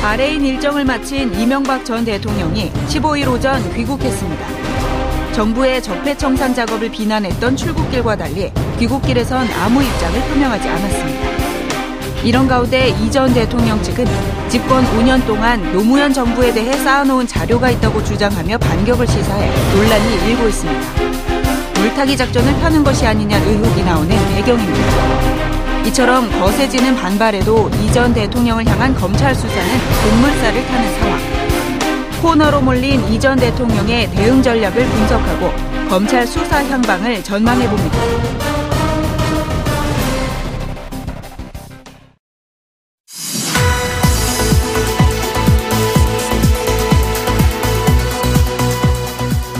발해인 일정을 마친 이명박 전 대통령이 15일 오전 귀국했습니다. 정부의 적폐청산 작업을 비난했던 출국길과 달리 귀국길에선 아무 입장을 표명하지 않았습니다. 이런 가운데 이 전 대통령 측은 집권 5년 동안 노무현 정부에 대해 쌓아놓은 자료가 있다고 주장하며 반격을 시사해 논란이 일고 있습니다. 물타기 작전을 펴는 것이 아니냐는 의혹이 나오는 배경입니다. 이처럼 거세지는 반발에도 이 전 대통령을 향한 검찰 수사는 급물살을 타는 상황. 코너로 몰린 이 전 대통령의 대응 전략을 분석하고 검찰 수사 향방을 전망해봅니다.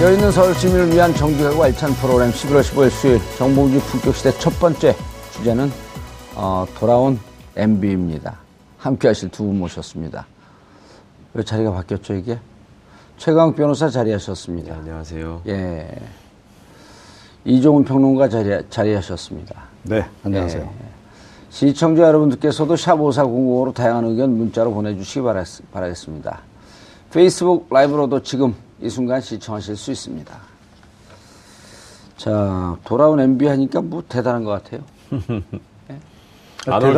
여있는 서울 시민을 위한 정규회고 알찬 프로그램 11월 15일 수요일 정보기 품격시대 첫 번째 주제는 돌아온 MB입니다. 함께 하실 두 분 모셨습니다. 왜 자리가 바뀌었죠, 이게? 최강욱 변호사 자리하셨습니다. 네, 안녕하세요. 예. 이종훈 평론가 자리하셨습니다. 네, 안녕하세요. 예. 시청자 여러분들께서도 샵5400으로 다양한 의견 문자로 보내주시기 바라겠습니다. 페이스북 라이브로도 지금 이 순간 시청하실 수 있습니다. 자, 돌아온 MB 하니까 뭐 대단한 것 같아요. 안 올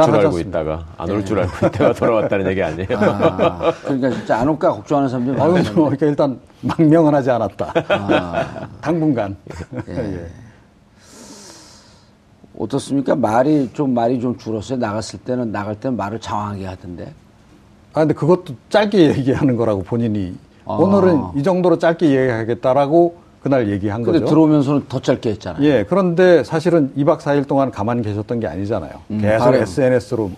줄 알고 있다가 돌아왔다는 얘기 아니에요? 아, 그러니까 진짜 안 올까 걱정하는 사람들이 많은데 그러니까 일단 망명은 하지 않았다. 아, 당분간. 예. 예. 어떻습니까? 말이 좀 줄었어요. 나갈 때는 말을 장황하게 하던데. 아 근데 그것도 짧게 얘기하는 거라고 본인이 오늘은 이 정도로 짧게 얘기하겠다라고 그날 얘기한 거죠. 근데 들어오면서는 더 짧게 했잖아요. 예. 그런데 사실은 2박 4일 동안 가만히 계셨던 게 아니잖아요. 계속 발음. SNS로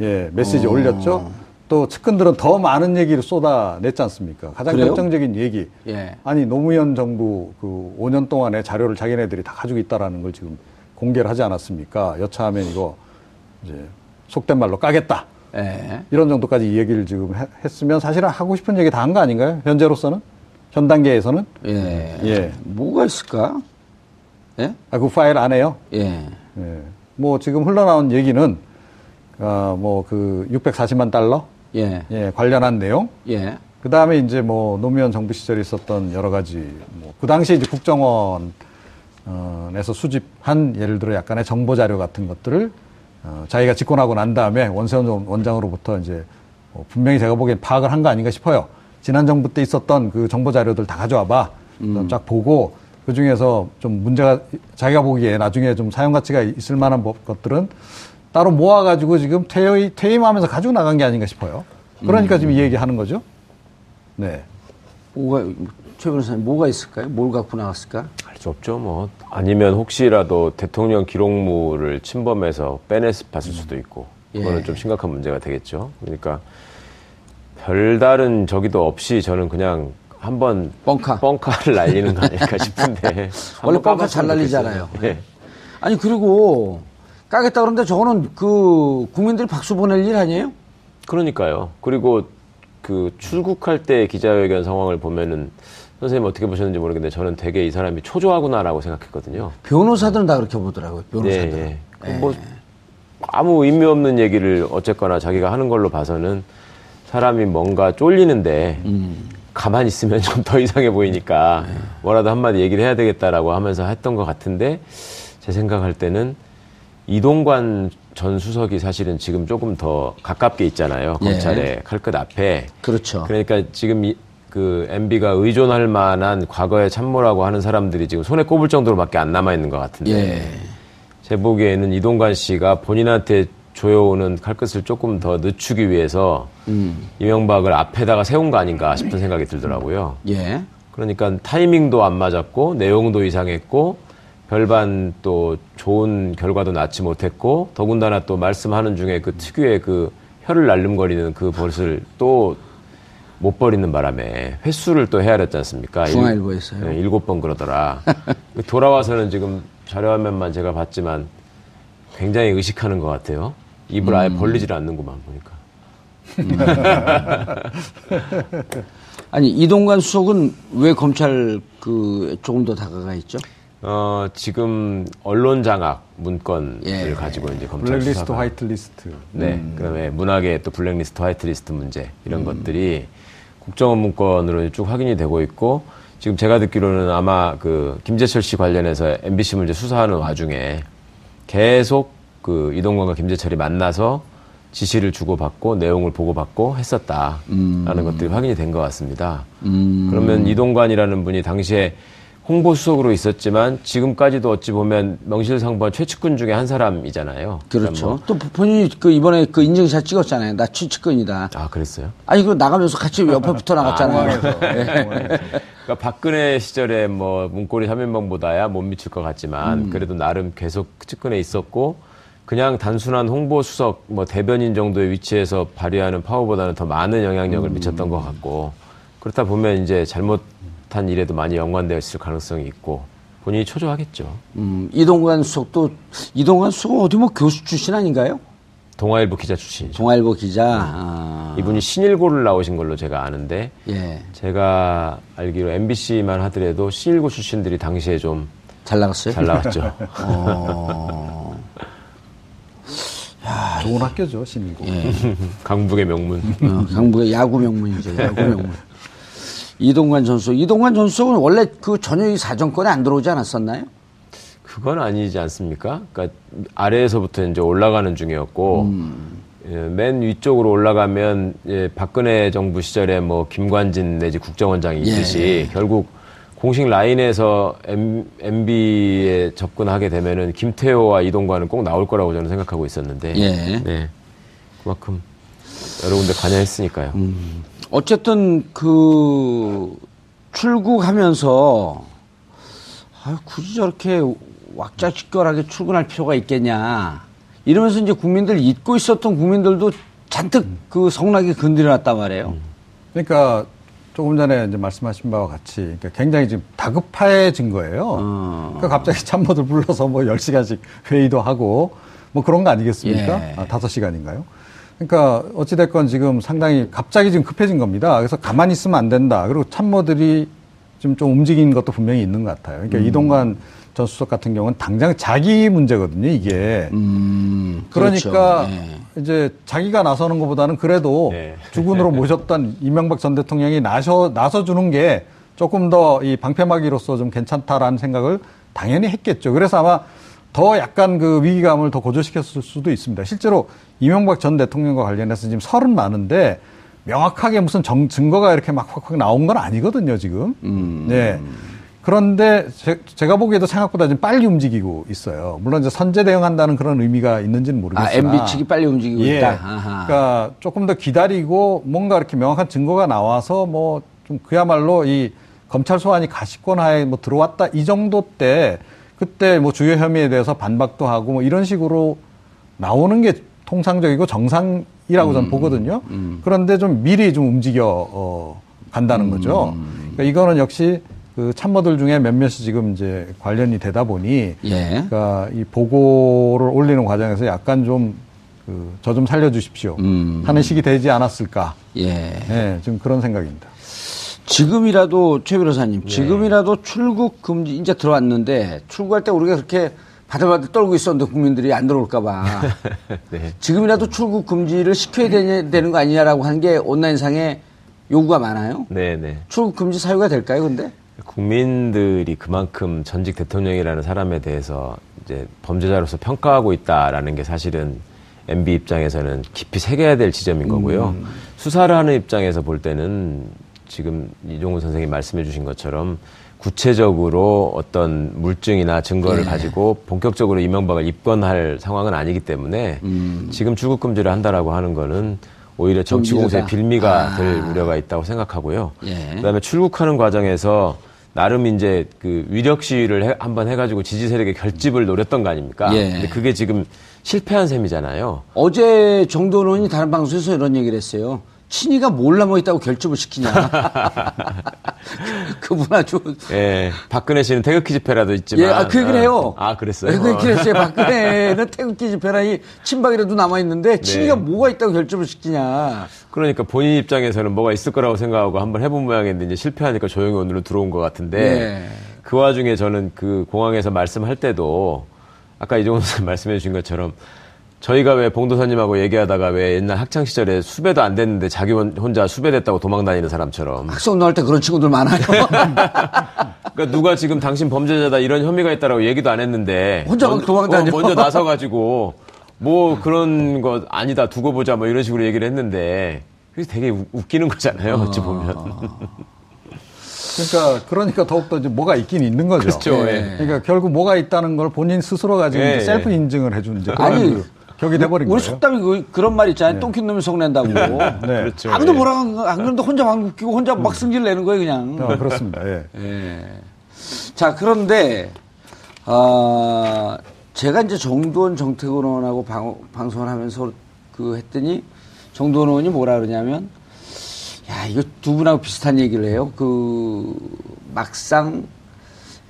예, 메시지 올렸죠. 또 측근들은 더 많은 얘기를 쏟아냈지 않습니까? 가장 그래요? 결정적인 얘기. 예. 아니, 노무현 정부 그 5년 동안의 자료를 자기네들이 다 가지고 있다라는 걸 지금 공개를 하지 않았습니까? 여차하면 이거 이제 속된 말로 까겠다. 예. 이런 정도까지 이 얘기를 지금 했으면 사실은 하고 싶은 얘기 다 한 거 아닌가요? 현재로서는? 현 단계에서는? 예. 예. 뭐가 있을까? 예? 아, 그 파일 안 해요? 예. 예. 뭐, 지금 흘러나온 얘기는, 그, $640만. 예. 예. 관련한 내용? 예. 그 다음에 이제 뭐, 노무현 정부 시절에 있었던 여러 가지, 뭐, 그 당시 이제 국정원에서 수집한 예를 들어 약간의 정보 자료 같은 것들을, 자기가 집권하고 난 다음에 원세훈 원장으로부터 이제, 분명히 제가 보기엔 파악을 한 거 아닌가 싶어요. 지난 정부 때 있었던 그 정보 자료들 다 가져와 봐. 쫙 보고 그 중에서 좀 문제가 자기가 보기에 나중에 좀 사용 가치가 있을 만한 것들은 따로 모아가지고 지금 퇴임하면서 가지고 나간 게 아닌가 싶어요. 그러니까 지금 이 얘기하는 거죠. 네. 최 변호사님 뭐가 있을까요? 뭘 갖고 나왔을까? 알 수 없죠. 뭐 아니면 혹시라도 대통령 기록물을 침범해서 빼냈을 수도 있고 그거는 예. 좀 심각한 문제가 되겠죠. 그러니까. 별다른 저기도 없이 저는 그냥 한번 뻥카를 날리는 거 아닐까 싶은데 원래 뻥카 잘 날리잖아요. 네. 아니 그리고 까겠다 그러는데 저거는 그 국민들이 박수 보낼 일 아니에요? 그러니까요. 그리고 그 출국할 때 기자회견 상황을 보면은 선생님 어떻게 보셨는지 모르겠는데 저는 되게 이 사람이 초조하구나라고 생각했거든요. 변호사들은 다 그렇게 보더라고요. 변호사들은. 네, 네. 그 뭐 아무 의미 없는 얘기를 어쨌거나 자기가 하는 걸로 봐서는 사람이 뭔가 쫄리는데 가만히 있으면 좀 더 이상해 보이니까 뭐라도 한마디 얘기를 해야 되겠다라고 하면서 했던 것 같은데 제 생각할 때는 이동관 전 수석이 사실은 지금 조금 더 가깝게 있잖아요. 검찰의 칼끝 앞에. 그렇죠. 그러니까 지금 그 MB가 의존할 만한 과거의 참모라고 하는 사람들이 지금 손에 꼽을 정도로밖에 안 남아있는 것 같은데 제 보기에는 이동관 씨가 본인한테 조여오는 칼끝을 조금 더 늦추기 위해서 이명박을 앞에다가 세운 거 아닌가 싶은 생각이 들더라고요. 예. 그러니까 타이밍도 안 맞았고 내용도 이상했고 별반 또 좋은 결과도 낳지 못했고 더군다나 또 말씀하는 중에 그 특유의 그 혀를 날름거리는 그 버릇을 또 못 버리는 바람에 횟수를 또 헤아렸지 않습니까? 중앙일보에서요. 7번 그러더라. 돌아와서는 지금 자료화면만 제가 봤지만 굉장히 의식하는 것 같아요. 입을 아예 벌리질 않는구만 보니까. 아니 이동관 수석은 왜 검찰 그 조금 더 다가가 있죠? 지금 언론 장악 문건을 가지고 이제 검찰 블랙리스트, 수사가. 화이트리스트. 네, 그다음에 문학의 또 블랙리스트, 화이트리스트 문제 이런 것들이 국정원 문건으로 쭉 확인이 되고 있고 지금 제가 듣기로는 아마 그 김재철 씨 관련해서 MBC 문제 수사하는 와중에 계속 그 이동관과 김재철이 만나서 지시를 주고받고 내용을 보고받고 했었다라는 것들이 확인이 된 것 같습니다. 그러면 이동관이라는 분이 당시에 홍보수석으로 있었지만 지금까지도 어찌 보면 명실상부한 최측근 중에 한 사람이잖아요. 그렇죠. 그러니까 뭐. 또 본인이 그 이번에 그 인증샷 찍었잖아요. 나 최측근이다. 아, 그랬어요? 아니, 그 나가면서 같이 옆에 붙어 나갔잖아요. 그러니까 박근혜 시절에 뭐 문고리 3인방보다야 못 미칠 것 같지만 그래도 나름 계속 측근에 있었고 그냥 단순한 홍보수석 뭐 대변인 정도의 위치에서 발휘하는 파워보다는 더 많은 영향력을 미쳤던 것 같고 그렇다 보면 이제 잘못한 일에도 많이 연관되어 있을 가능성이 있고 본인이 초조하겠죠. 이동관 수석도 이동관 수석은 어디 뭐 교수 출신 아닌가요? 동아일보 기자 출신이죠. 동아일보 기자. 아. 이분이 신일고를 나오신 걸로 제가 아는데 제가 알기로 MBC만 하더라도 신일고 출신들이 당시에 좀 잘 나갔어요? 잘 나갔죠. 야, 좋은 학교죠, 신일고. 예. 강북의 명문. 강북의 야구 명문이죠, 야구 명문. 이동관 전 수석. 이동관 전 수석은 원래 그 전혀 이 사정권에 안 들어오지 않았었나요? 그건 아니지 않습니까? 그러니까 아래에서부터 이제 올라가는 중이었고, 예, 맨 위쪽으로 올라가면 예, 박근혜 정부 시절에 뭐 김관진 내지 국정원장이 있듯이 결국 공식 라인에서 MB에 접근하게 되면은 김태호와 이동관은 꼭 나올 거라고 저는 생각하고 있었는데, 네, 그만큼 여러 군데 관여했으니까요. 어쨌든 그 출국하면서 아, 굳이 저렇게 왁자지껄하게 출근할 필요가 있겠냐 이러면서 이제 국민들 잊고 있었던 국민들도 잔뜩 그 성나게 건드려놨단 말이에요. 그러니까. 조금 전에 이제 말씀하신 바와 같이 그러니까 굉장히 지금 다급해진 거예요. 그러니까 갑자기 참모들 불러서 뭐 10시간씩 회의도 하고 뭐 그런 거 아니겠습니까? 아, 5시간인가요? 그러니까 어찌됐건 지금 상당히 갑자기 지금 급해진 겁니다. 그래서 가만히 있으면 안 된다. 그리고 참모들이 지금 좀 움직인 것도 분명히 있는 것 같아요. 그러니까 이동관 전 수석 같은 경우는 당장 자기 문제거든요, 이게. 그러니까 그렇죠. 이제 자기가 나서는 것보다는 그래도 주군으로 모셨던 이명박 전 대통령이 나서주는 게 조금 더 이 방패막이로서 좀 괜찮다라는 생각을 당연히 했겠죠. 그래서 아마 더 약간 그 위기감을 더 고조시켰을 수도 있습니다. 실제로 이명박 전 대통령과 관련해서 지금 30 많은데 명확하게 무슨 증거가 이렇게 막 확 나온 건 아니거든요, 지금. 네. 그런데 제가 보기에도 생각보다 좀 빨리 움직이고 있어요. 물론 이제 선제 대응한다는 그런 의미가 있는지는 모르겠으나. 아, MB 측이 빨리 움직이고 있다. 아하. 그러니까 조금 더 기다리고 뭔가 이렇게 명확한 증거가 나와서 뭐 좀 그야말로 이 검찰 소환이 가시권하에 뭐 들어왔다 이 정도 때 그때 뭐 주요 혐의에 대해서 반박도 하고 뭐 이런 식으로 나오는 게 통상적이고 정상이라고 저는 보거든요. 그런데 좀 미리 좀 움직여 간다는 거죠. 그러니까 이거는 역시. 그 참모들 중에 몇몇이 지금 이제 관련이 되다 보니, 그러니까 이 보고를 올리는 과정에서 약간 좀 저 좀 살려주십시오 하는 식이 되지 않았을까. 지금 그런 생각입니다. 지금이라도 최 변호사님, 지금이라도 출국 금지 이제 들어왔는데 출국할 때 우리가 그렇게 바들바들 떨고 있었는데 국민들이 안 들어올까봐 지금이라도 출국 금지를 시켜야 되는 거 아니냐라고 하는 게 온라인상에 요구가 많아요. 출국 금지 사유가 될까요, 근데? 국민들이 그만큼 전직 대통령이라는 사람에 대해서 이제 범죄자로서 평가하고 있다라는 게 사실은 MB 입장에서는 깊이 새겨야 될 지점인 거고요. 수사를 하는 입장에서 볼 때는 지금 이종훈 선생님이 말씀해 주신 것처럼 구체적으로 어떤 물증이나 증거를 가지고 본격적으로 이명박을 입건할 상황은 아니기 때문에 지금 출국금지를 한다라고 하는 거는 오히려 정치 공세의 빌미가 될 우려가 있다고 생각하고요. 예. 그다음에 출국하는 과정에서 나름 이제 그 위력 시위를 한번 해가지고 지지 세력의 결집을 노렸던 거 아닙니까? 예. 근데 그게 지금 실패한 셈이잖아요. 어제 정두원 의원이 다른 방송에서 이런 얘기를 했어요. 친이가 몰라 뭐 있다고 결집을 시키냐. 그분 아주. 예. 박근혜 씨는 태극기 집회라도 있지만. 예, 아, 그 얘기를 해요. 아, 그랬어요? 네, 그 얘기를 했어요. 박근혜는 태극기 집회라 이 친박이라도 남아있는데, 친이가 네. 뭐가 있다고 결집을 시키냐. 그러니까 본인 입장에서는 뭐가 있을 거라고 생각하고 한번 해본 모양인데, 이제 실패하니까 조용히 오늘은 들어온 것 같은데, 예. 그 와중에 저는 그 공항에서 말씀할 때도, 아까 이종훈 선생님 말씀해 주신 것처럼, 저희가 왜 봉도사님하고 얘기하다가 왜 옛날 학창시절에 수배도 안 됐는데 자기 혼자 수배됐다고 도망다니는 사람처럼. 학수업 나올 때 그런 친구들 많아요. 그러니까 누가 지금 당신 범죄자다 이런 혐의가 있다라고 얘기도 안 했는데. 혼자 도망다니고. 먼저 나서가지고 뭐 그런 거 아니다 두고 보자 뭐 이런 식으로 얘기를 했는데. 그래서 되게 웃기는 거잖아요. 어찌 보면. 그러니까 더욱더 이제 뭐가 있긴 있는 거죠. 그렇죠. 예. 그러니까 결국 뭐가 있다는 걸 본인 스스로 가지고 예. 이제 셀프 인증을 해준 이제 그런 격이 돼버린 거예요. 우리 속담이 그런 말 있잖아요. 네. 똥킨 놈이 속낸다고. 네. 그렇죠. 아무도 뭐라고 안 그런데 혼자 방귀 끼고 혼자 막 승질 내는 거예요, 그냥. 어, 그렇습니다. 예. 예. 자, 그런데 제가 이제 정두원 정태근 의원하고 방송을 하면서 했더니 정두원 의원이 뭐라 그러냐면, 야, 이거 두 분하고 비슷한 얘기를 해요. 막상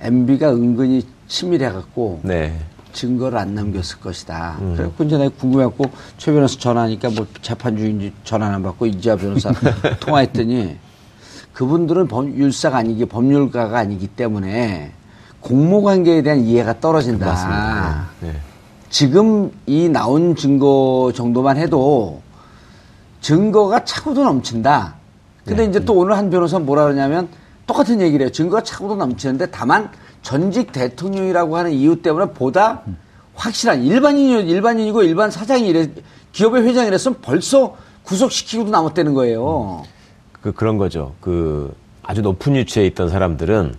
MB가 은근히 치밀해갖고. 네. 증거를 안 남겼을 것이다. 그래갖고 이제 내가 궁금해갖고 최 변호사 전화하니까 뭐 재판 중인지 전화는 안 받고 이지아 변호사 통화했더니 그분들은 율사가 아니기 법률가가 아니기 때문에 공모관계에 대한 이해가 떨어진다. 맞습니다. 네. 네. 지금 이 나온 증거 정도만 해도 증거가 차고도 넘친다. 근데 네. 이제 또 오늘 한 변호사는 뭐라 그러냐면 똑같은 얘기를 해요. 증거가 차고도 넘치는데 다만 전직 대통령이라고 하는 이유 때문에 보다 확실한 일반인이고 일반 사장이 기업의 회장이랬으면 벌써 구속시키고도 남았다는 거예요. 그런 거죠. 아주 높은 위치에 있던 사람들은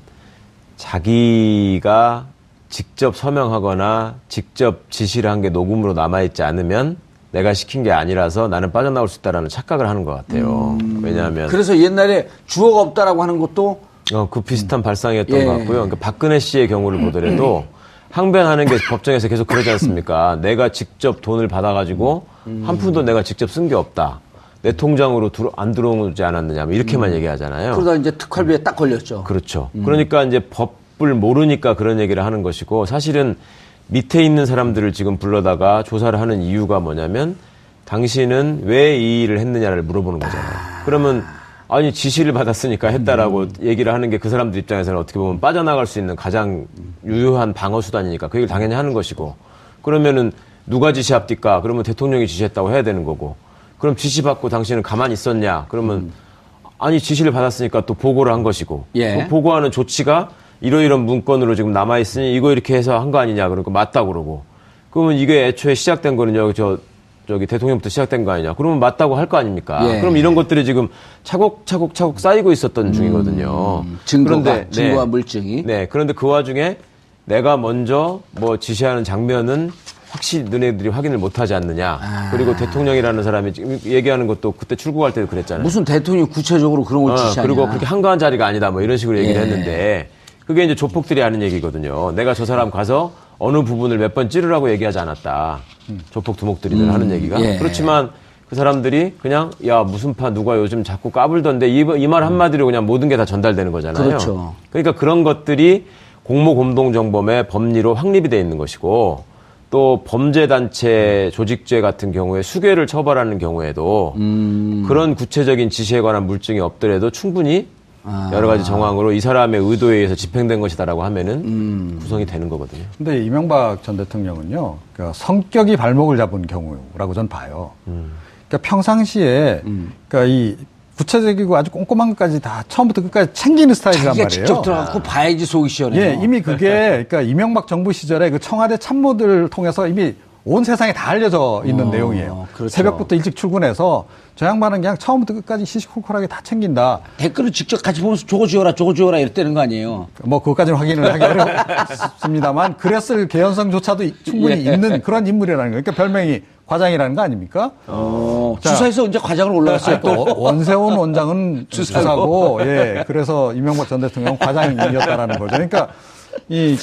자기가 직접 서명하거나 직접 지시를 한 게 녹음으로 남아있지 않으면 내가 시킨 게 아니라서 나는 빠져나올 수 있다라는 착각을 하는 것 같아요. 왜냐하면 그래서 옛날에 주어가 없다라고 하는 것도 그 비슷한 발상이었던 것 같고요. 그러니까 박근혜 씨의 경우를 보더라도 항변하는 게 법정에서 계속 그러지 않습니까? 내가 직접 돈을 받아가지고 한 푼도 내가 직접 쓴 게 없다. 내 통장으로 안 들어오지 않았느냐 뭐 이렇게만 얘기하잖아요. 그러다 이제 특활비에 딱 걸렸죠. 그렇죠. 그러니까 이제 법을 모르니까 그런 얘기를 하는 것이고 사실은 밑에 있는 사람들을 지금 불러다가 조사를 하는 이유가 뭐냐면 당신은 왜 이 일을 했느냐를 물어보는 거잖아요. 그러면 아니 지시를 받았으니까 했다라고 얘기를 하는 게 그 사람들 입장에서는 어떻게 보면 빠져나갈 수 있는 가장 유효한 방어 수단이니까 그 얘기를 당연히 하는 것이고 그러면은 누가 지시합니까? 그러면 대통령이 지시했다고 해야 되는 거고 그럼 지시받고 당신은 가만히 있었냐? 그러면 아니 지시를 받았으니까 또 보고를 한 것이고 예. 보고하는 조치가 이런 문건으로 지금 남아있으니 이거 이렇게 해서 한 거 아니냐 그러니까 맞다고 그러고 그러면 이게 애초에 시작된 거는 저기 대통령부터 시작된 거 아니냐. 그러면 맞다고 할 거 아닙니까? 예. 그럼 이런 것들이 지금 차곡차곡 쌓이고 있었던 중이거든요. 증거와 물증이. 네. 그런데 그 와중에 내가 먼저 뭐 지시하는 장면은 확실히 너네들이 확인을 못하지 않느냐. 그리고 대통령이라는 사람이 지금 얘기하는 것도 그때 출국할 때도 그랬잖아요. 무슨 대통령이 구체적으로 그런 걸 지시하냐. 그리고 그렇게 한가한 자리가 아니다. 뭐 이런 식으로 얘기를 했는데 그게 이제 조폭들이 하는 얘기거든요. 내가 저 사람 가서 어느 부분을 몇 번 찌르라고 얘기하지 않았다. 조폭 두목들이들 하는 얘기가. 예. 그렇지만 그 사람들이 그냥 야 무슨 파 누가 요즘 자꾸 까불던데 이 말 한마디로 그냥 모든 게 다 전달되는 거잖아요. 그렇죠. 그러니까 그런 것들이 공모공동정범의 법리로 확립이 돼 있는 것이고 또 범죄단체 조직죄 같은 경우에 수괴를 처벌하는 경우에도 그런 구체적인 지시에 관한 물증이 없더라도 충분히 여러 가지 정황으로 이 사람의 의도에 의해서 집행된 것이다라고 하면은 구성이 되는 거거든요. 근데 이명박 전 대통령은요, 그러니까 성격이 발목을 잡은 경우라고 전 봐요. 그러니까 평상시에 그러니까 이 구체적이고 아주 꼼꼼한 것까지 다 처음부터 끝까지 챙기는 스타일이란 말이에요. 직접 들어가고 봐야지 속이 시원해요. 예, 이미 그게 그러니까 이명박 정부 시절에 그 청와대 참모들을 통해서 이미 온 세상에 다 알려져 있는 내용이에요. 그렇죠. 새벽부터 일찍 출근해서 저 양반은 그냥 처음부터 끝까지 시시콜콜하게 다 챙긴다. 댓글을 직접 같이 보면서 저거 지워라, 저거 지워라 이랬다는 거 아니에요. 뭐 그것까지는 확인을 하기 어렵습니다만 그랬을 개연성조차도 충분히 있는 그런 인물이라는 거예요. 그러니까 별명이 과장이라는 거 아닙니까? 자, 수사에서 이제 과장으로 올라갔어요. 또 원세훈 원장은 수사고, 예, 그래서 이명박 전 대통령은 과장이었다라는 거죠. 그러니까 이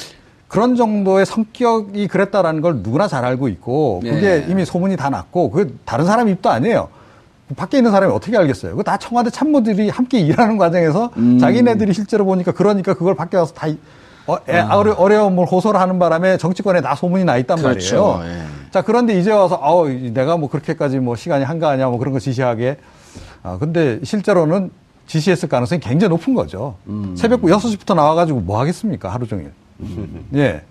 그런 정도의 성격이 그랬다라는 걸 누구나 잘 알고 있고, 그게 이미 소문이 다 났고, 그 다른 사람 입도 아니에요. 밖에 있는 사람이 어떻게 알겠어요? 그거 다 청와대 참모들이 함께 일하는 과정에서 자기네들이 실제로 보니까 그러니까 그걸 밖에 와서 다 어려움을 호소를 하는 바람에 정치권에 나 소문이 나 있단 그렇죠. 말이에요. 예. 자, 그런데 이제 와서 내가 뭐 그렇게까지 뭐 시간이 한가하냐 뭐 그런 거 지시하게. 아, 근데 실제로는 지시했을 가능성이 굉장히 높은 거죠. 새벽 6시부터 나와가지고 뭐 하겠습니까? 하루 종일. 예.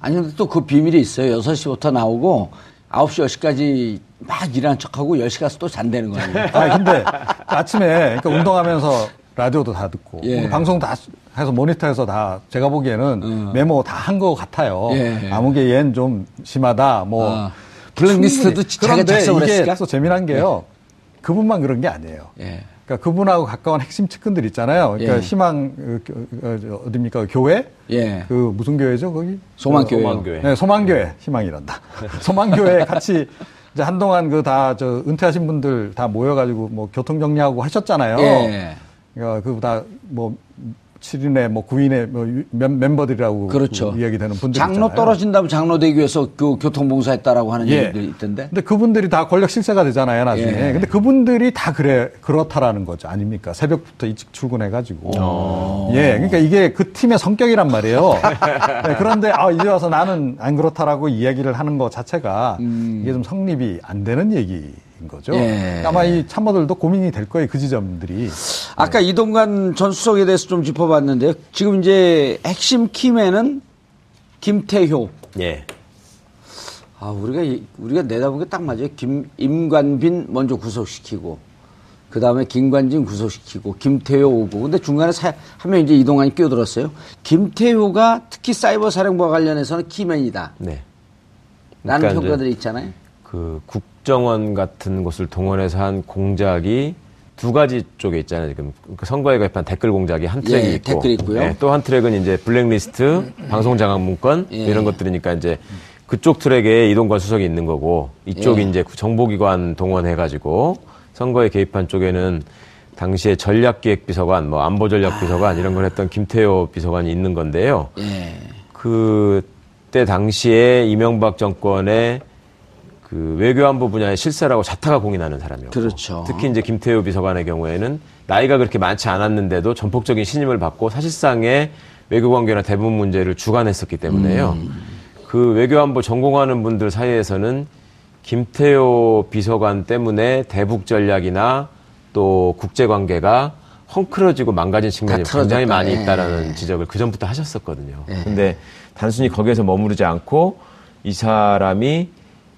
아니, 근데 또 그 비밀이 있어요. 6시부터 나오고 9시, 10시까지 막 일하는 척하고 10시 가서 또 잔대는 거예요. 아, 근데 아침에, 그러니까 운동하면서 라디오도 다 듣고, 예. 방송 다 해서 모니터에서 다 제가 보기에는 메모 다 한 것 같아요. 예. 아무개 얘는 좀 심하다, 뭐. 아, 블랙리스트도 자기가 작성을 했을까? 그런데 이게 또 재미난 게요. 예. 그분만 그런 게 아니에요. 예. 그러니까 그분하고 가까운 핵심 측근들 있잖아요. 그러니까 예. 희망 어디입니까? 교회? 예. 그 무슨 교회죠? 거기? 소망교회. 소망교회. 네, 소망교회. 희망이란다. 소망교회 같이 이제 한동안 그 다 저 은퇴하신 분들 다 모여가지고 뭐 교통 정리하고 하셨잖아요. 예. 그러니까 그 다 뭐 7인의 뭐 9인의 뭐 멤버들이라고 그렇죠. 그 이야기되는 분들 장로 있잖아요. 떨어진다면 장로 되기 위해서 그 교통봉사했다라고 하는 얘기들 예. 있던데. 근데 그분들이 다 권력 실세가 되잖아요 나중에. 예. 근데 그분들이 다 그렇다라는 거죠 아닙니까? 새벽부터 일찍 출근해가지고. 예, 그러니까 이게 그 팀의 성격이란 말이에요. 네, 그런데 이제 와서 나는 안 그렇다라고 이야기를 하는 거 자체가 이게 좀 성립이 안 되는 얘기. 거죠. 예. 아마 이 참모들도 고민이 될 거예요. 그 지점들이. 아까 네. 이동관 전 수석에 대해서 좀 짚어봤는데요. 지금 이제 핵심 킴에는 김태호. 예. 아 우리가 내다보기 딱 맞아요. 임관빈 먼저 구속시키고, 그 다음에 김관진 구속시키고, 김태호 오고. 근데 중간에 하면 이제 이동관이 끼어들었어요. 김태호가 특히 사이버 사령부와 관련해서는 키맨이다. 네. 라는 그러니까 평가들이 있잖아요. 그 국정원 같은 곳을 동원해서 한 공작이 두 가지 쪽에 있잖아요. 지금 선거에 가입한 댓글 공작이 한 트랙이 예, 있고, 댓글 있고요. 예, 또 한 트랙은 이제 블랙리스트, 방송 장악 문건 예. 이런 것들이니까 이제 그쪽 트랙에 이동관 수석이 있는 거고, 이쪽이 예. 이제 정보기관 동원해가지고 선거에 개입한 쪽에는 당시에 전략기획비서관, 뭐 안보전략비서관 이런 걸 했던 김태호 비서관이 있는 건데요. 예. 그때 당시에 이명박 정권의 그 외교안보 분야의 실세라고 자타가 공인하는 사람이었고 그렇죠. 특히 이제 김태호 비서관의 경우에는 나이가 그렇게 많지 않았는데도 전폭적인 신임을 받고 사실상의 외교관계나 대북 문제를 주관했었기 때문에요. 그 외교안보 전공하는 분들 사이에서는 김태호 비서관 때문에 대북 전략이나 또 국제관계가 헝클어지고 망가진 측면이 굉장히 많이 있다라는 지적을 그전부터 하셨었거든요. 근데 단순히 거기에서 머무르지 않고 이 사람이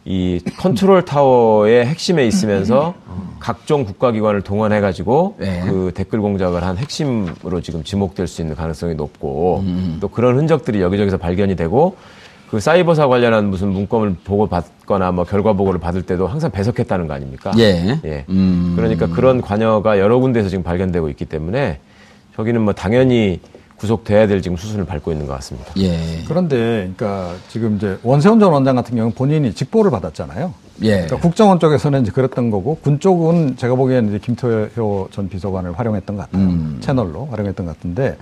이 컨트롤 타워의 핵심에 있으면서 각종 국가기관을 동원해가지고 그 댓글 공작을 한 핵심으로 지금 지목될 수 있는 가능성이 높고 또 그런 흔적들이 여기저기서 발견이 되고 그 사이버사 관련한 무슨 문건을 보고 받거나 뭐 결과 보고를 받을 때도 항상 배석했다는 거 아닙니까? 예. 예. 그러니까 그런 관여가 여러 군데에서 지금 발견되고 있기 때문에 저기는 뭐 당연히 구속돼야 될 지금 수순을 밟고 있는 것 같습니다. 예. 그런데, 그러니까 지금 이제 원세훈 전 원장 같은 경우는 본인이 직보를 받았잖아요. 예. 그러니까 국정원 쪽에서는 이제 그랬던 거고, 군 쪽은 제가 보기에는 이제 김태호 전 비서관을 활용했던 것 같아요. 채널로 활용했던 것 같은데,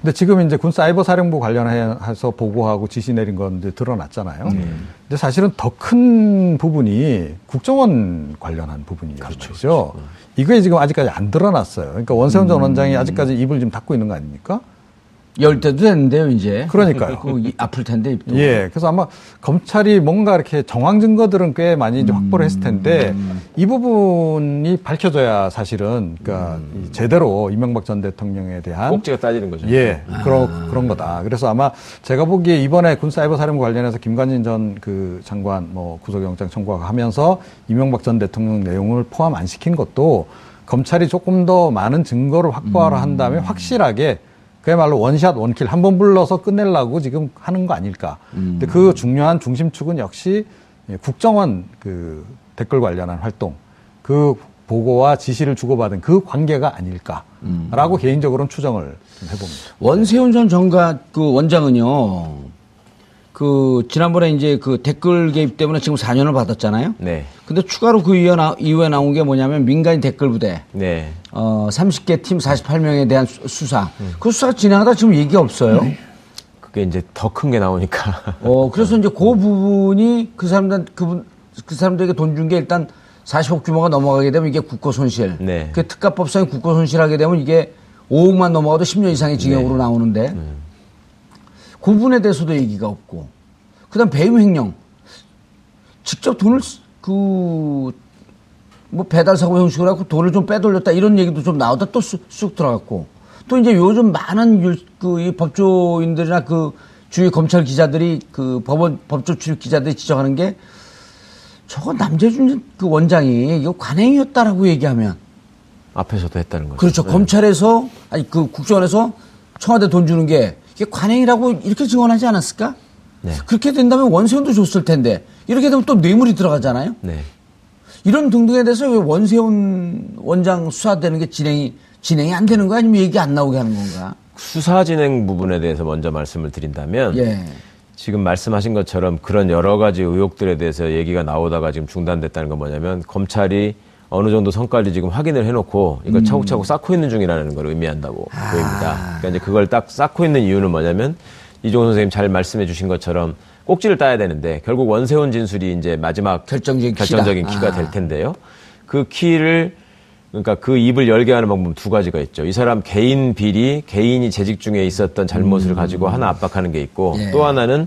근데 지금 이제 군 사이버 사령부 관련해서 보고하고 지시 내린 건 이제 드러났잖아요. 근데 사실은 더 큰 부분이 국정원 관련한 부분이거든요. 그렇죠. 이게 지금 아직까지 안 드러났어요. 그러니까 원세훈 전 원장이 아직까지 입을 좀 닫고 있는 거 아닙니까? 열 때도 됐는데요, 이제. 그러니까요. 아플 텐데, 입도. 예. 그래서 아마 검찰이 뭔가 이렇게 정황 증거들은 꽤 많이 이제 확보를 했을 텐데, 이 부분이 밝혀져야 사실은, 그러니까 제대로 이명박 전 대통령에 대한. 꼭지가 따지는 거죠. 예. 그런 거다. 그래서 아마 제가 보기에 이번에 군 사이버 사령부 관련해서 김관진 전 그 장관 뭐 구속영장 청구하고 하면서 이명박 전 대통령 내용을 포함 안 시킨 것도 검찰이 조금 더 많은 증거를 확보하라 한 다음에 확실하게 그야말로 원샷 원킬 한 번 불러서 끝내려고 지금 하는 거 아닐까. 근데 그 중요한 중심축은 역시 국정원 그 댓글 관련한 활동, 그 보고와 지시를 주고받은 그 관계가 아닐까라고 개인적으로는 추정을 해봅니다. 원세훈 전 정가 그 원장은요, 그 지난번에 이제 그 댓글 개입 때문에 지금 4년을 받았잖아요. 네. 근데 추가로 그 이후에 나온 게 뭐냐면 민간인 댓글 부대. 네. 30개 팀 48명에 대한 수사. 그 수사 진행하다 지금 얘기 없어요. 네. 그게 이제 더 큰 게 나오니까. 그래서 이제 그 부분이 그 사람들에게 돈 준 게 일단 40억 규모가 넘어가게 되면 이게 국고 손실. 네. 그 특가법상의 국고 손실하게 되면 이게 5억만 넘어가도 10년 이상의 징역으로 네. 나오는데. 그 부분에 대해서도 얘기가 없고. 그 다음 배임 횡령. 직접 돈을, 배달사고 형식으로 하고 돈을 좀 빼돌렸다 이런 얘기도 좀 나오다 또 쑥 들어갔고. 또 이제 요즘 많은 이 법조인들이나 그 주위 검찰 기자들이 그 법원, 법조 출입 기자들이 지적하는 게 저건 남재준 그 원장이 이거 관행이었다라고 얘기하면. 앞에서도 했다는 거죠. 그렇죠. 네. 검찰에서, 아니 그 국정원에서 청와대 돈 주는 게 이게 관행이라고 이렇게 증언하지 않았을까? 네. 그렇게 된다면 원세훈도 줬을 텐데 이렇게 되면 또 뇌물이 들어가잖아요. 네. 이런 등등에 대해서 왜 원세훈 원장 수사되는 게 진행이 안 되는 거야? 아니면 얘기 안 나오게 하는 건가? 수사 진행 부분에 대해서 먼저 말씀을 드린다면 예. 지금 말씀하신 것처럼 그런 여러 가지 의혹들에 대해서 얘기가 나오다가 지금 중단됐다는 건 뭐냐면 검찰이 어느 정도 성과를 지금 확인을 해놓고 이걸 차곡차곡 쌓고 있는 중이라는 걸 의미한다고 보입니다. 그러니까 이제 그걸 딱 쌓고 있는 이유는 뭐냐면 이종훈 선생님 잘 말씀해 주신 것처럼 꼭지를 따야 되는데 결국 원세훈 진술이 이제 마지막 결정적인 키가 될 텐데요. 그 키를 그러니까 그 입을 열게 하는 방법 두 가지가 있죠. 이 사람 개인 비리, 개인이 재직 중에 있었던 잘못을 가지고 하나 압박하는 게 있고 예. 또 하나는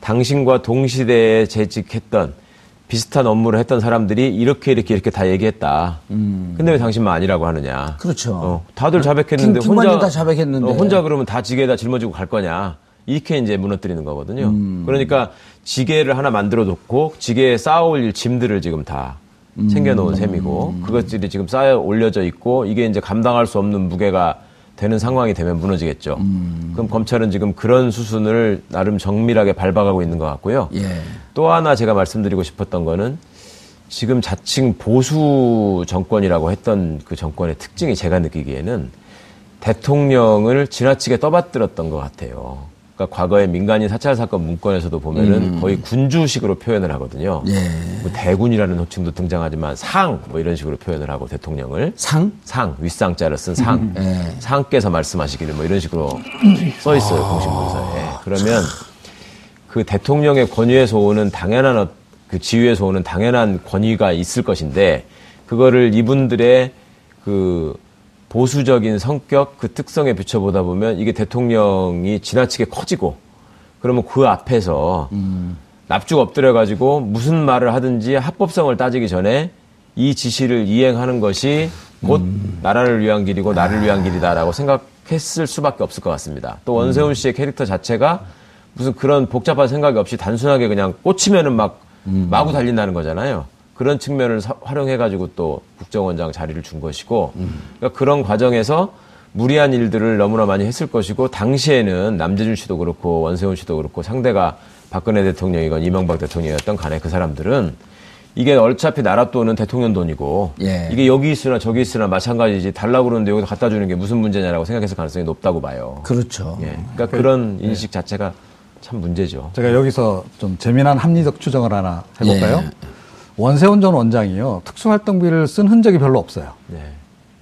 당신과 동시대에 재직했던 비슷한 업무를 했던 사람들이 이렇게 다 얘기했다. 근데 왜 당신만 아니라고 하느냐. 그렇죠. 다들 자백했는데 혼자 다 자백했는데 혼자 그러면 다 지게에다 짊어지고 갈 거냐. 이렇게 이제 무너뜨리는 거거든요. 그러니까 지게를 하나 만들어 놓고 지게에 쌓아 올릴 짐들을 지금 다 챙겨 놓은 셈이고 그것들이 지금 쌓여 올려져 있고 이게 이제 감당할 수 없는 무게가 되는 상황이 되면 무너지겠죠. 그럼 검찰은 지금 그런 수순을 나름 정밀하게 밟아가고 있는 것 같고요. 예. 또 하나 제가 말씀드리고 싶었던 거는 지금 자칭 보수 정권이라고 했던 그 정권의 특징이 제가 느끼기에는 대통령을 지나치게 떠받들었던 것 같아요. 그러니까 과거의 민간인 사찰 사건 문건에서도 보면은 거의 군주식으로 표현을 하거든요. 예. 뭐 대군이라는 호칭도 등장하지만 상 뭐 이런 식으로 표현을 하고 대통령을 상 윗상자를 쓴 상 예. 상께서 말씀하시기를 뭐 이런 식으로 써 있어요 공식문서에. 그러면 그 대통령의 권위에서 오는 당연한 그 지위에서 오는 당연한 권위가 있을 것인데 그거를 이분들의 그 보수적인 성격, 그 특성에 비춰보다 보면 이게 대통령이 지나치게 커지고 그러면 그 앞에서 납죽 엎드려가지고 무슨 말을 하든지 합법성을 따지기 전에 이 지시를 이행하는 것이 곧 나라를 위한 길이고 나를 위한 길이다라고 생각했을 수밖에 없을 것 같습니다. 또 원세훈 씨의 캐릭터 자체가 무슨 그런 복잡한 생각이 없이 단순하게 그냥 꽂히면은 막 마구 달린다는 거잖아요. 그런 측면을 활용해가지고 또 국정원장 자리를 준 것이고 그러니까 그런 과정에서 무리한 일들을 너무나 많이 했을 것이고 당시에는 남재준 씨도 그렇고 원세훈 씨도 그렇고 상대가 박근혜 대통령이건 이명박 대통령이었던 간에 그 사람들은 이게 어차피 나라 돈은 대통령 돈이고 예. 이게 여기 있으나 저기 있으나 마찬가지지 달라고 그러는데 여기서 갖다 주는 게 무슨 문제냐라고 생각했을 가능성이 높다고 봐요. 그렇죠. 예. 그러니까 그런 인식 예. 자체가 참 문제죠. 제가 여기서 좀 재미난 합리적 추정을 하나 해볼까요? 예. 원세훈 전 원장이요. 특수활동비를 쓴 흔적이 별로 없어요. 네.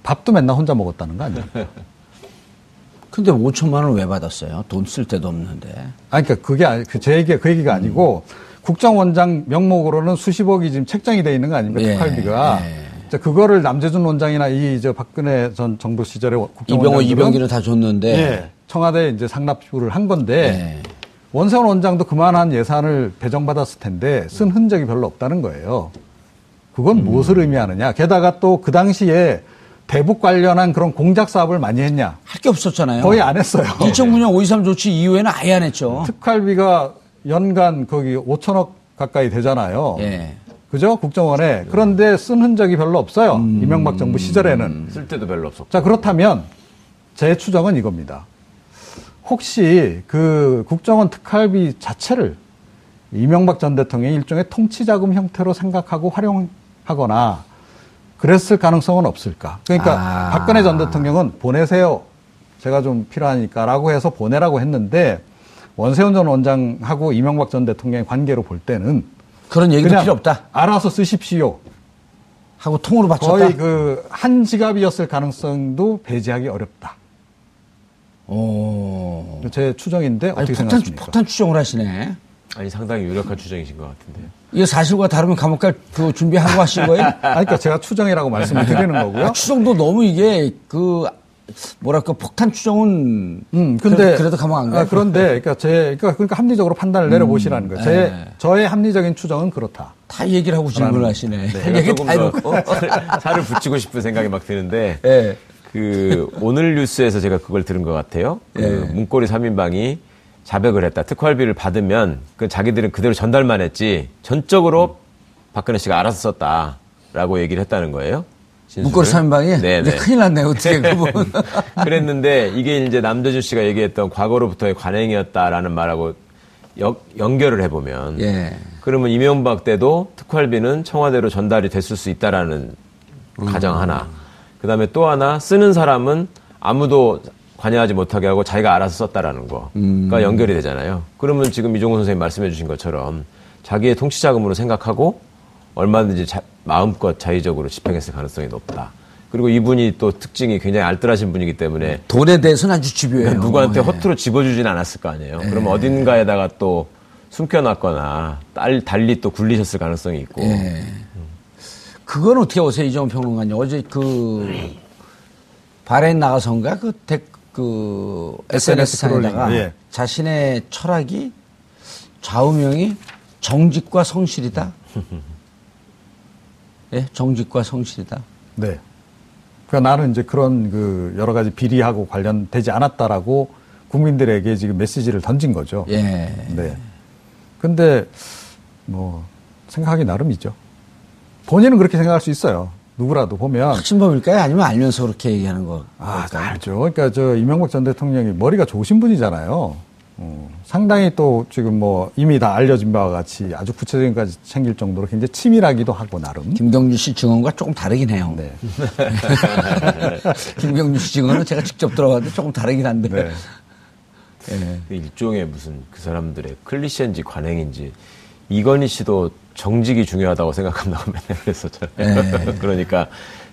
밥도 맨날 혼자 먹었다는 거 아닙니까? 근데 5천만 원을 왜 받았어요? 돈 쓸 데도 없는데. 아니, 그러니까 그게 아니, 그 얘기가 아니고 국정원장 명목으로는 수십억이 지금 책정이 돼 있는 거 아닙니까? 예. 특활비가. 예. 그거를 남재준 원장이나 박근혜 전 정부 시절에 국정원장 이병기를 다 줬는데 예. 청와대에 이제 상납을 한 건데. 예. 원세훈 원장도 그만한 예산을 배정받았을 텐데 쓴 흔적이 별로 없다는 거예요. 그건 무엇을 의미하느냐. 게다가 또 그 당시에 대북 관련한 그런 공작 사업을 많이 했냐. 할 게 없었잖아요. 거의 안 했어요. 2009년 5.23 조치 이후에는 아예 안 했죠. 특활비가 연간 거기 5천억 가까이 되잖아요. 예. 그죠? 국정원에. 그런데 쓴 흔적이 별로 없어요. 이명박 정부 시절에는. 쓸 때도 별로 없었고. 자, 그렇다면 제 추정은 이겁니다. 혹시 그 국정원 특활비 자체를 이명박 전 대통령의 일종의 통치자금 형태로 생각하고 활용하거나 그랬을 가능성은 없을까? 그러니까 박근혜 전 대통령은 보내세요. 제가 좀 필요하니까라고 해서 보내라고 했는데 원세훈 전 원장하고 이명박 전 대통령의 관계로 볼 때는 그런 얘기도 필요 없다. 알아서 쓰십시오. 하고 통으로 바쳤다. 거의 그 한 지갑이었을 가능성도 배제하기 어렵다. 오. 제 추정인데 어떻게 생각하십니까? 폭탄 추정을 하시네. 아니 상당히 유력한 추정이신 것 같은데요. 이거 사실과 다르면 감옥 갈 그 준비하고 하신 거예요? 아니 그러니까 제가 추정이라고 말씀을 드리는 거고요. 아, 추정도 너무 이게 그 뭐랄까 폭탄 추정은 근데 그래도 감옥 안 가요. 아, 그런데 그러니까 그러니까 합리적으로 판단을 내려보시라는 거예요. 저의 합리적인 추정은 그렇다. 다 얘기를 하고 질문하시네. 네, 얘기 다 해놓고 살을 붙이고 싶은 생각이 막 드는데 네. 그 오늘 뉴스에서 제가 그걸 들은 것 같아요. 그 네. 문고리 3인방이 자백을 했다. 특활비를 받으면 그 자기들은 그대로 전달만 했지 전적으로 박근혜 씨가 알아서 썼다라고 얘기를 했다는 거예요. 문고리 3인방이? 네네. 큰일 났네요. 어떻게 그분. 그랬는데 이게 이제 남재준 씨가 얘기했던 과거로부터의 관행이었다라는 말하고 연결을 해보면 예. 그러면 이명박 때도 특활비는 청와대로 전달이 됐을 수 있다라는 가정 하나. 그다음에 또 하나 쓰는 사람은 아무도 관여하지 못하게 하고 자기가 알아서 썼다라는 거가 연결이 되잖아요. 그러면 지금 이종훈 선생님 말씀해 주신 것처럼 자기의 통치자금으로 생각하고 얼마든지 마음껏 자의적으로 집행했을 가능성이 높다. 그리고 이분이 또 특징이 굉장히 알뜰하신 분이기 때문에 돈에 대해서는 아주 집요해요. 누구한테 허투루 집어주진 않았을 거 아니에요. 그러면 어딘가에다가 또 숨겨놨거나 달리 또 굴리셨을 가능성이 있고. 그건 어떻게 오세요, 이종훈 평론가님? 어제 그 바레인 나가선가 그 SNS상에다가 예. 자신의 철학이 좌우명이 정직과 성실이다. 예, 정직과 성실이다. 네. 그러니까 나는 이제 그런 그 여러 가지 비리하고 관련되지 않았다라고 국민들에게 지금 메시지를 던진 거죠. 예. 네. 근데 뭐 생각하기 나름이죠. 본인은 그렇게 생각할 수 있어요. 누구라도 보면. 확신범일까요? 아니면 알면서 그렇게 얘기하는 거. 아, 알죠. 그러니까 저 이명박 전 대통령이 머리가 좋으신 분이잖아요. 상당히 또 지금 뭐 이미 다 알려진 바와 같이 아주 구체적인까지 챙길 정도로 굉장히 치밀하기도 하고 나름. 김경준 씨 증언과 조금 다르긴 해요. 네. 김경준 씨 증언은 제가 직접 들어봤는데 조금 다르긴 한데. 네. 네. 일종의 무슨 그 사람들의 클리셰인지 관행인지 이건희 씨도 정직이 중요하다고 생각한다고 맨날 그랬었잖아요. 네. 그러니까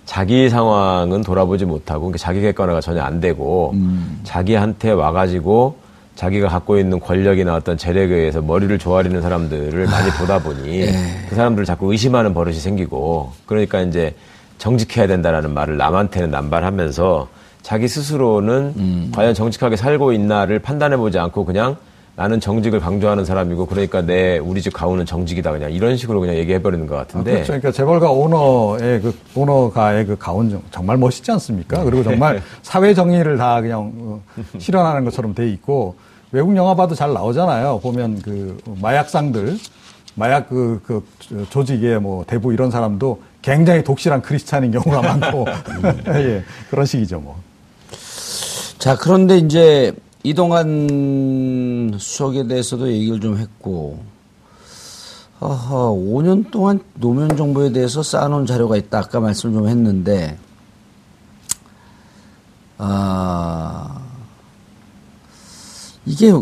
자기 상황은 돌아보지 못하고 그러니까 자기 객관화가 전혀 안 되고 자기한테 와가지고 자기가 갖고 있는 권력이나 어떤 재력에 의해서 머리를 조아리는 사람들을 많이 보다 보니 네. 그 사람들을 자꾸 의심하는 버릇이 생기고 그러니까 이제 정직해야 된다라는 말을 남한테는 남발하면서 자기 스스로는 과연 정직하게 살고 있나를 판단해보지 않고 그냥 나는 정직을 강조하는 사람이고 그러니까 우리 집 가오는 정직이다 그냥 이런 식으로 그냥 얘기해버리는 것 같은데. 아, 그렇죠. 그러니까 재벌가 오너가의 그 가온 정말 멋있지 않습니까? 그리고 정말 사회 정의를 다 그냥 실현하는 것처럼 돼 있고 외국 영화 봐도 잘 나오잖아요. 보면 그 마약 그 조직의 뭐 대부 이런 사람도 굉장히 독실한 크리스찬인 경우가 많고 예, 그런 식이죠 뭐. 자 그런데 이제. 이동관 수석에 대해서도 얘기를 좀 했고 5년 동안 노무현 정부에 대해서 쌓아놓은 자료가 있다. 아까 말씀 좀 했는데 이게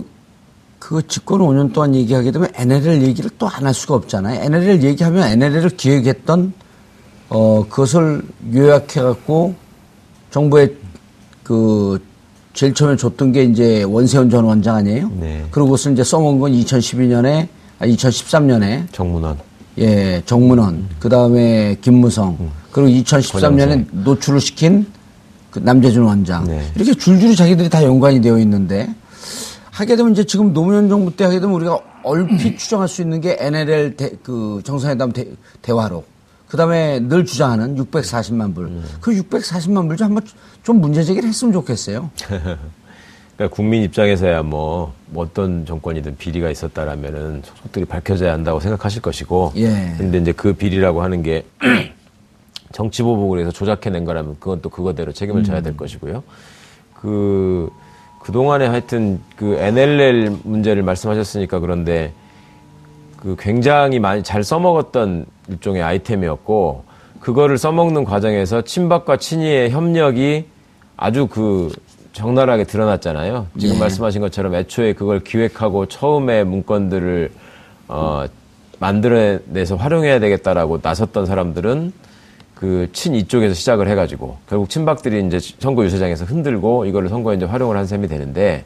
그 집권 5년 동안 얘기하게 되면 NLL 얘기를 또 안 할 수가 없잖아요. NLL 얘기하면 NLL을 기획했던 그것을 요약해갖고 정부의 그 제일 처음에 줬던 게 이제 원세훈 전 원장 아니에요? 네. 그러고서 이제 써먹은 건 2013년에. 정문헌. 예, 정문헌. 그 다음에 김무성. 그리고 2013년에 노출을 시킨 그 남재준 원장. 네. 이렇게 줄줄이 자기들이 다 연관이 되어 있는데 하게 되면 이제 지금 노무현 정부 때 하게 되면 우리가 얼핏 추정할 수 있는 게 NLL 그 정상회담 대화록. 그 다음에 늘 주장하는 640만 불. 그 640만 불 좀 한번 좀 문제 제기를 했으면 좋겠어요. 그러니까 국민 입장에서야 뭐 어떤 정권이든 비리가 있었다라면은 속속들이 밝혀져야 한다고 생각하실 것이고, 근데 이제 그 비리라고 하는 게 정치 보복을 해서 조작해낸 거라면 그건 또 그거대로 책임을 져야 될 것이고요. 그동안에 하여튼 그 NLL 문제를 말씀하셨으니까 그런데 그 굉장히 많이 잘 써먹었던 일종의 아이템이었고, 그거를 써먹는 과정에서 친박과 친이의 협력이 아주 그 적나라하게 드러났잖아요. 지금 말씀하신 것처럼 애초에 그걸 기획하고 처음에 문건들을 만들어내서 활용해야 되겠다라고 나섰던 사람들은 그 친 이쪽에서 시작을 해가지고 결국 친박들이 이제 선거 유세장에서 흔들고 이거를 선거에 이제 활용을 한 셈이 되는데,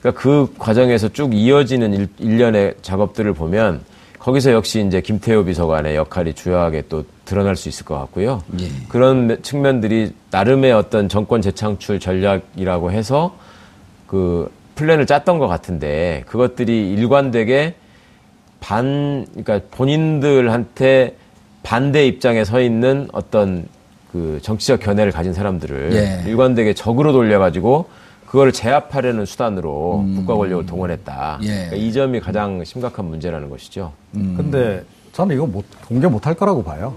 그러니까 그 과정에서 쭉 이어지는 일련의 작업들을 보면 거기서 역시 이제 김태호 비서관의 역할이 주요하게 또 드러날 수 있을 것 같고요. 그런 측면들이 나름의 어떤 정권 재창출 전략이라고 해서 그 플랜을 짰던 것 같은데, 그것들이 일관되게 그러니까 본인들한테 반대 입장에 서 있는 어떤 그 정치적 견해를 가진 사람들을 일관되게 적으로 돌려가지고 그걸 제압하려는 수단으로 국가 권력을 동원했다. 그러니까 이 점이 가장 심각한 문제라는 것이죠. 근데 저는 이거 공개 못할 거라고 봐요.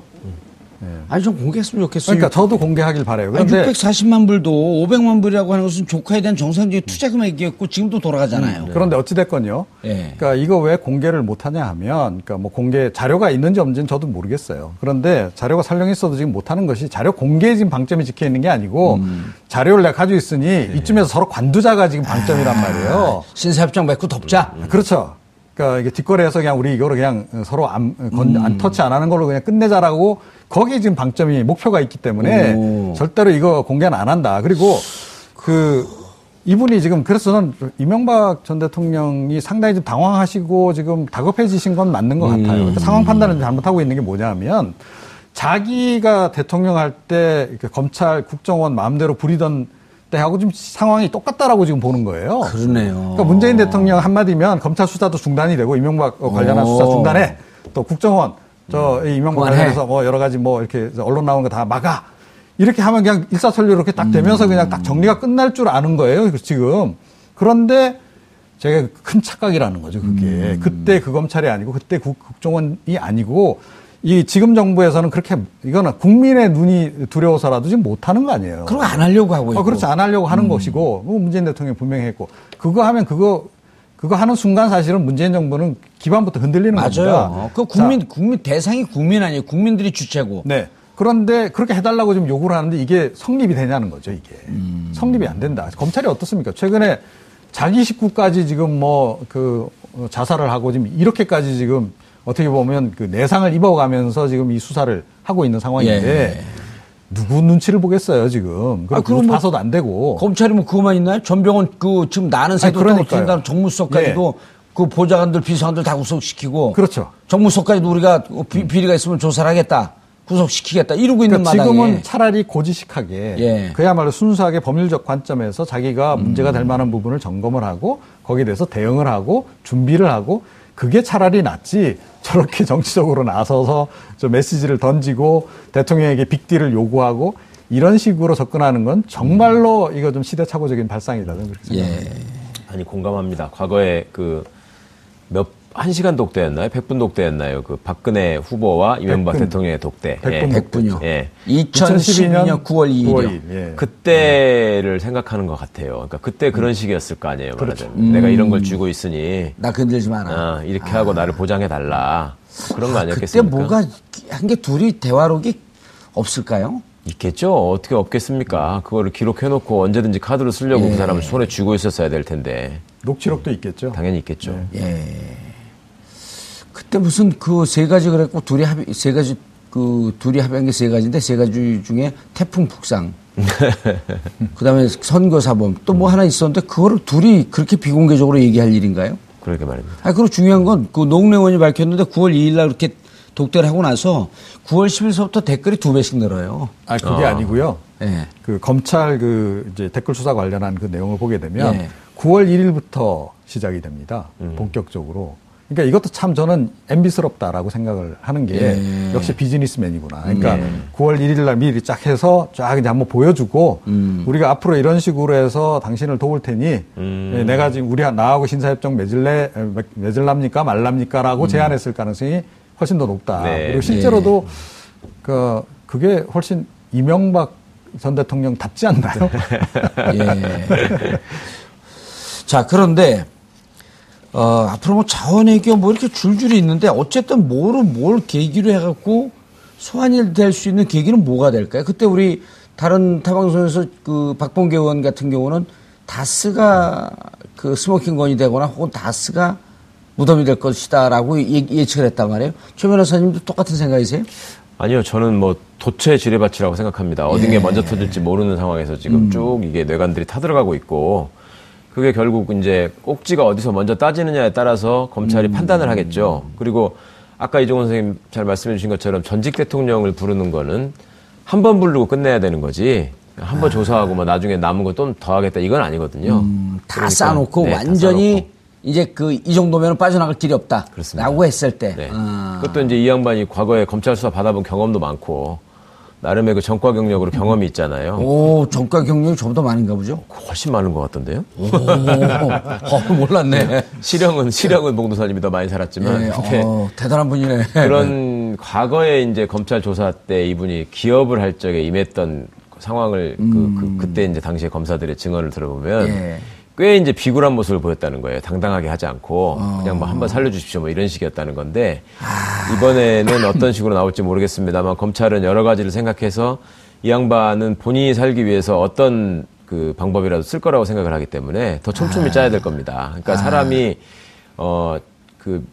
아니, 좀 공개했으면 좋겠어요. 그러니까 저도 공개하길 바라요. 아니, 640만 불도 500만 불이라고 하는 것은 조카에 대한 정상적인 투자 금액이었고 지금도 돌아가잖아요. 그런데 어찌됐건요. 그러니까 이거 왜 공개를 못하냐 하면, 그러니까 뭐 공개 자료가 있는지 없는지는 저도 모르겠어요. 그런데 자료가 설령있어도 지금 못하는 것이 자료 공개에 지금 방점이 찍혀 있는 게 아니고 자료를 내가 가지고 있으니 이쯤에서 서로 관두자가 지금 방점이란 말이에요. 신사협정 맺고 덮자. 그렇죠. 그러니까 이게 뒷거래해서 그냥 우리 이거를 그냥 서로 안 터치 안 하는 걸로 그냥 끝내자라고 거기에 지금 방점이 목표가 있기 때문에 절대로 이거 공개는 안 한다. 그리고 그 이분이 지금 그래서 저는 이명박 전 대통령이 상당히 좀 당황하시고 지금 다급해지신 건 맞는 것 같아요. 그러니까 상황 판단을 잘못하고 있는 게 뭐냐면 자기가 대통령 할 때 검찰 국정원 마음대로 부리던 때하고 좀 상황이 똑같다라고 지금 보는 거예요. 그러네요. 그러니까 문재인 대통령 한마디면 검찰 수사도 중단이 되고 이명박 관련한 수사 중단해. 또 국정원 저 이명박 관련해서 뭐 여러 가지 뭐 이렇게 언론 나오는 거 다 막아. 이렇게 하면 그냥 일사천리로 이렇게 딱 되면서 그냥 딱 정리가 끝날 줄 아는 거예요, 지금. 그런데 제가 큰 착각이라는 거죠, 그게. 그때 그 검찰이 아니고 그때 국정원이 아니고 이 지금 정부에서는 그렇게 이거는 국민의 눈이 두려워서라도 지금 못 하는 거 아니에요. 그거 안 하려고 하고 있고. 그렇지, 안 하려고 하는 것이고, 문재인 대통령이 분명히 했고, 그거 하면 그거 하는 순간 사실은 문재인 정부는 기반부터 흔들리는 겁니다. 맞아요. 그 국민 대상이 국민 아니에요. 국민들이 주체고. 네. 그런데 그렇게 해달라고 지금 요구를 하는데 이게 성립이 되냐는 거죠, 이게. 성립이 안 된다. 검찰이 어떻습니까? 최근에 자기 식구까지 지금 자살을 하고 지금 이렇게까지 지금 어떻게 보면 그 내상을 입어가면서 지금 이 수사를 하고 있는 상황인데 누구 눈치를 보겠어요 지금. 그럼 봐서도 안 되고. 검찰이 뭐 그것만 있나요? 전병원 지금 나는 새도 다고 정무수석까지도 그 보좌관들 비서관들 다 구속시키고. 그렇죠. 정무수석까지도 우리가 비리가 있으면 조사를 하겠다. 구속시키겠다. 이러고 있는 마당에. 지금은 차라리 고지식하게 그야말로 순수하게 법률적 관점에서 자기가 문제가 될 만한 부분을 점검을 하고 거기에 대해서 대응을 하고 준비를 하고 그게 차라리 낫지 저렇게 정치적으로 나서서 저 메시지를 던지고 대통령에게 빅딜을 요구하고 이런 식으로 접근하는 건 정말로 이거 좀 시대착오적인 발상이다. 저는 그렇게 생각합니다. 아니, 공감합니다. 과거에 그 한 시간 독대였나요? 100분 독대였나요? 그 박근혜 후보와 이명박 대통령의 독대. 100분이요. 2012년 9월 2일이요. 그때를 생각하는 것 같아요. 그러니까 그때 그런 식이었을 거 아니에요. 그렇죠. 말하자면. 내가 이런 걸 쥐고 있으니. 나 건들지 마라. 이렇게 하고 나를 보장해달라. 그런 거 아니었겠습니까? 그때 뭐가 한 게 둘이 대화록이 없을까요? 있겠죠. 어떻게 없겠습니까? 그거를 기록해놓고 언제든지 카드로 쓰려고 그 사람을 손에 쥐고 있었어야 될 텐데. 녹취록도 있겠죠. 당연히 있겠죠. 그때 무슨 그 세 가지 그랬고 둘이 합의한 게 세 가지인데 세 가지 중에 태풍 북상, 그다음에 선거 사범 또 뭐 하나 있었는데 그거를 둘이 그렇게 비공개적으로 얘기할 일인가요? 그렇게 말입니다. 그리고 중요한 건 그 노웅래 의원이 밝혔는데 9월 2일 날 이렇게 독대를 하고 나서 9월 10일서부터 댓글이 2배씩 늘어요. 그게 아니고요. 그 검찰 그 이제 댓글 수사 관련한 그 내용을 보게 되면 9월 1일부터 시작이 됩니다. 본격적으로. 그러니까 이것도 참 저는 MB스럽다라고 생각을 하는 게 예. 역시 비즈니스맨이구나. 그러니까 예. 9월 1일 날 미리 쫙 해서 쫙 이제 한번 보여주고 우리가 앞으로 이런 식으로 해서 당신을 도울 테니 내가 지금 우리 나하고 신사협정 맺을랍니까 말랍니까라고 제안했을 가능성이 훨씬 더 높다. 네. 그리고 실제로도 예. 그게 훨씬 이명박 전 대통령 답지 않나요? 예. 자, 그런데 앞으로 뭐 자원외교 뭐 이렇게 줄줄이 있는데 어쨌든 뭘 계기로 해갖고 소환이 될 수 있는 계기는 뭐가 될까요? 그때 우리 다른 타방송에서 그 박봉계 의원 같은 경우는 다스가 그 스모킹건이 되거나 혹은 다스가 무덤이 될 것이다라고 예측을 했단 말이에요. 최 변호사님도 똑같은 생각이세요? 아니요, 저는 뭐 도체 지뢰밭이라고 생각합니다. 어딘 게 먼저 터질지 모르는 상황에서 지금 쭉 이게 뇌관들이 타들어가고 있고 그게 결국 이제 꼭지가 어디서 먼저 따지느냐에 따라서 검찰이 판단을 하겠죠. 그리고 아까 이종훈 선생님 잘 말씀해 주신 것처럼 전직 대통령을 부르는 거는 한 번 부르고 끝내야 되는 거지 한번 조사하고 뭐 나중에 남은 거 또 더 하겠다 이건 아니거든요. 다 싸놓고 그러니까, 네, 완전히 다 싸놓고. 이제 이 정도면 빠져나갈 길이 없다. 그렇습니다. 라고 했을 때. 네. 그것도 이제 이 양반이 과거에 검찰 수사 받아본 경험도 많고 나름의 그 전과 경력으로 경험이 있잖아요. 오, 전과 경력이 저보다 많은가 보죠? 훨씬 많은 것 같던데요? 오, 몰랐네. 네. 시령은 봉도사님이 더 많이 살았지만. 네, 대단한 분이네. 그런 과거에 이제 검찰 조사 때 이분이 기업을 할 적에 임했던 상황을 그때 이제 당시에 검사들의 증언을 들어보면 네. 꽤 이제 비굴한 모습을 보였다는 거예요. 당당하게 하지 않고 그냥 뭐 한번 살려주십시오 뭐 이런 식이었다는 건데 이번에는 어떤 식으로 나올지 모르겠습니다만 검찰은 여러 가지를 생각해서 이 양반은 본인이 살기 위해서 어떤 그 방법이라도 쓸 거라고 생각을 하기 때문에 더 촘촘히 짜야 될 겁니다. 그러니까 사람이 그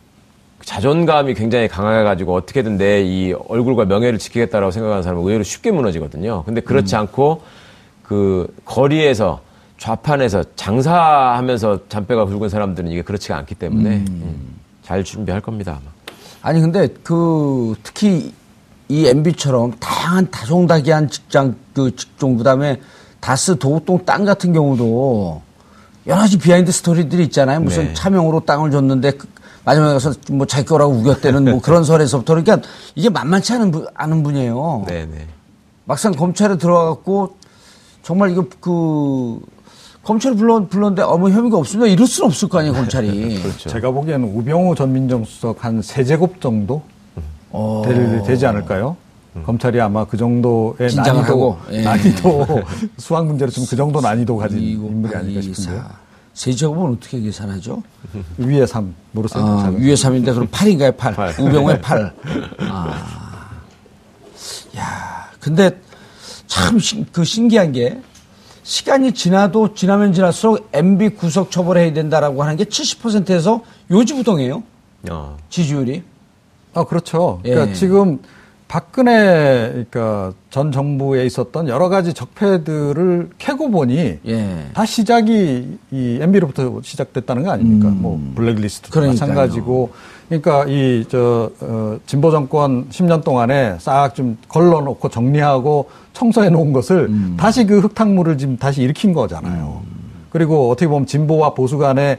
자존감이 굉장히 강해가지고 어떻게든 내 이 얼굴과 명예를 지키겠다라고 생각하는 사람은 의외로 쉽게 무너지거든요. 근데 그렇지 않고 그 거리에서 좌판에서 장사하면서 잔뼈가 굵은 사람들은 이게 그렇지가 않기 때문에 잘 준비할 겁니다. 아마. 아니 근데 특히 이 MB처럼 다양한 다종다기한 직종 그다음에 다스 도곡동 땅 같은 경우도 여러 가지 비하인드 스토리들이 있잖아요. 무슨 네. 차명으로 땅을 줬는데 마지막에 가서 뭐 자기 거라고 우겼대는 뭐 그런 설에서부터 그러니까 이게 만만치 않은 분이에요. 네네. 막상 검찰에 들어와갖고 정말 이거 검찰이 불렀는데 뭐 혐의가 없습니다. 이럴 수는 없을 거 아니에요, 검찰이. 그렇죠. 제가 보기에는 우병호 전 민정수석 한 3제곱 정도 되지 않을까요? 검찰이 아마 그 정도의 난이도 수학 문제로 좀 그 정도 난이도 가진 인물이 아닐까 싶은데요. 3제곱은 어떻게 계산하죠? 위에 3. 아, 위에 3인데 그럼 8인가요? 8. 우병호의 8. 아. 야, 근데 참 신기한 게 시간이 지나면 지날수록 MB 구속 처벌해야 된다라고 하는 게 70%에서 요지부동해요. 지지율이. 아 그렇죠. 예. 그러니까 지금 박근혜 그러니까 전 정부에 있었던 여러 가지 적폐들을 캐고 보니 예. 다 시작이 이 MB로부터 시작됐다는 거 아닙니까? 뭐 블랙리스트도 그러니까요. 마찬가지고. 그러니까 진보 정권 10년 동안에 싹 좀 걸러놓고 정리하고 청소해 놓은 것을 다시 그 흙탕물을 지금 다시 일으킨 거잖아요. 그리고 어떻게 보면 진보와 보수 간의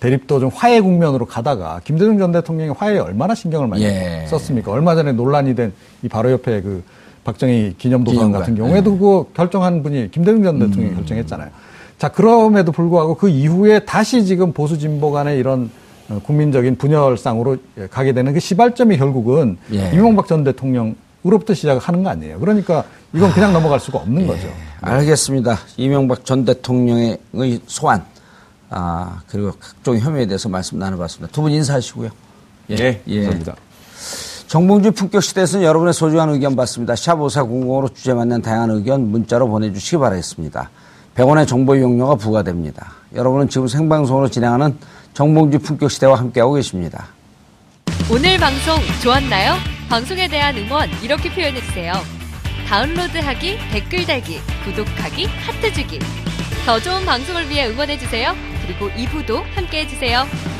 대립도 좀 화해 국면으로 가다가 김대중 전 대통령이 화해에 얼마나 신경을 많이 예. 썼습니까? 얼마 전에 논란이 된 이 바로 옆에 그 박정희 기념도서관 같은 경우에도 예. 그 결정한 분이 김대중 전 대통령이 결정했잖아요. 자, 그럼에도 불구하고 그 이후에 다시 지금 보수 진보 간의 이런 국민적인 분열상으로 가게 되는 그 시발점이 결국은 예. 이명박 전 대통령으로부터 시작하는 거 아니에요. 그러니까 이건 그냥 넘어갈 수가 없는 예. 거죠. 알겠습니다. 이명박 전 대통령의 소환 그리고 각종 혐의에 대해서 말씀 나눠봤습니다. 두 분 인사하시고요. 예. 감사합니다. 정봉주 품격 시대에서는 여러분의 소중한 의견 받습니다. 샵 5400으로 주제 맞는 다양한 의견 문자로 보내주시기 바라겠습니다. 100원의 정보 이용료가 부과됩니다. 여러분은 지금 생방송으로 진행하는 정봉주 품격시대와 함께하고 계십니다. 오늘 방송 좋았나요? 방송에 대한 응원 이렇게 표현해주세요. 다운로드하기, 댓글 달기, 구독하기, 하트 주기. 더 좋은 방송을 위해 응원해주세요. 그리고 2부도 함께해주세요.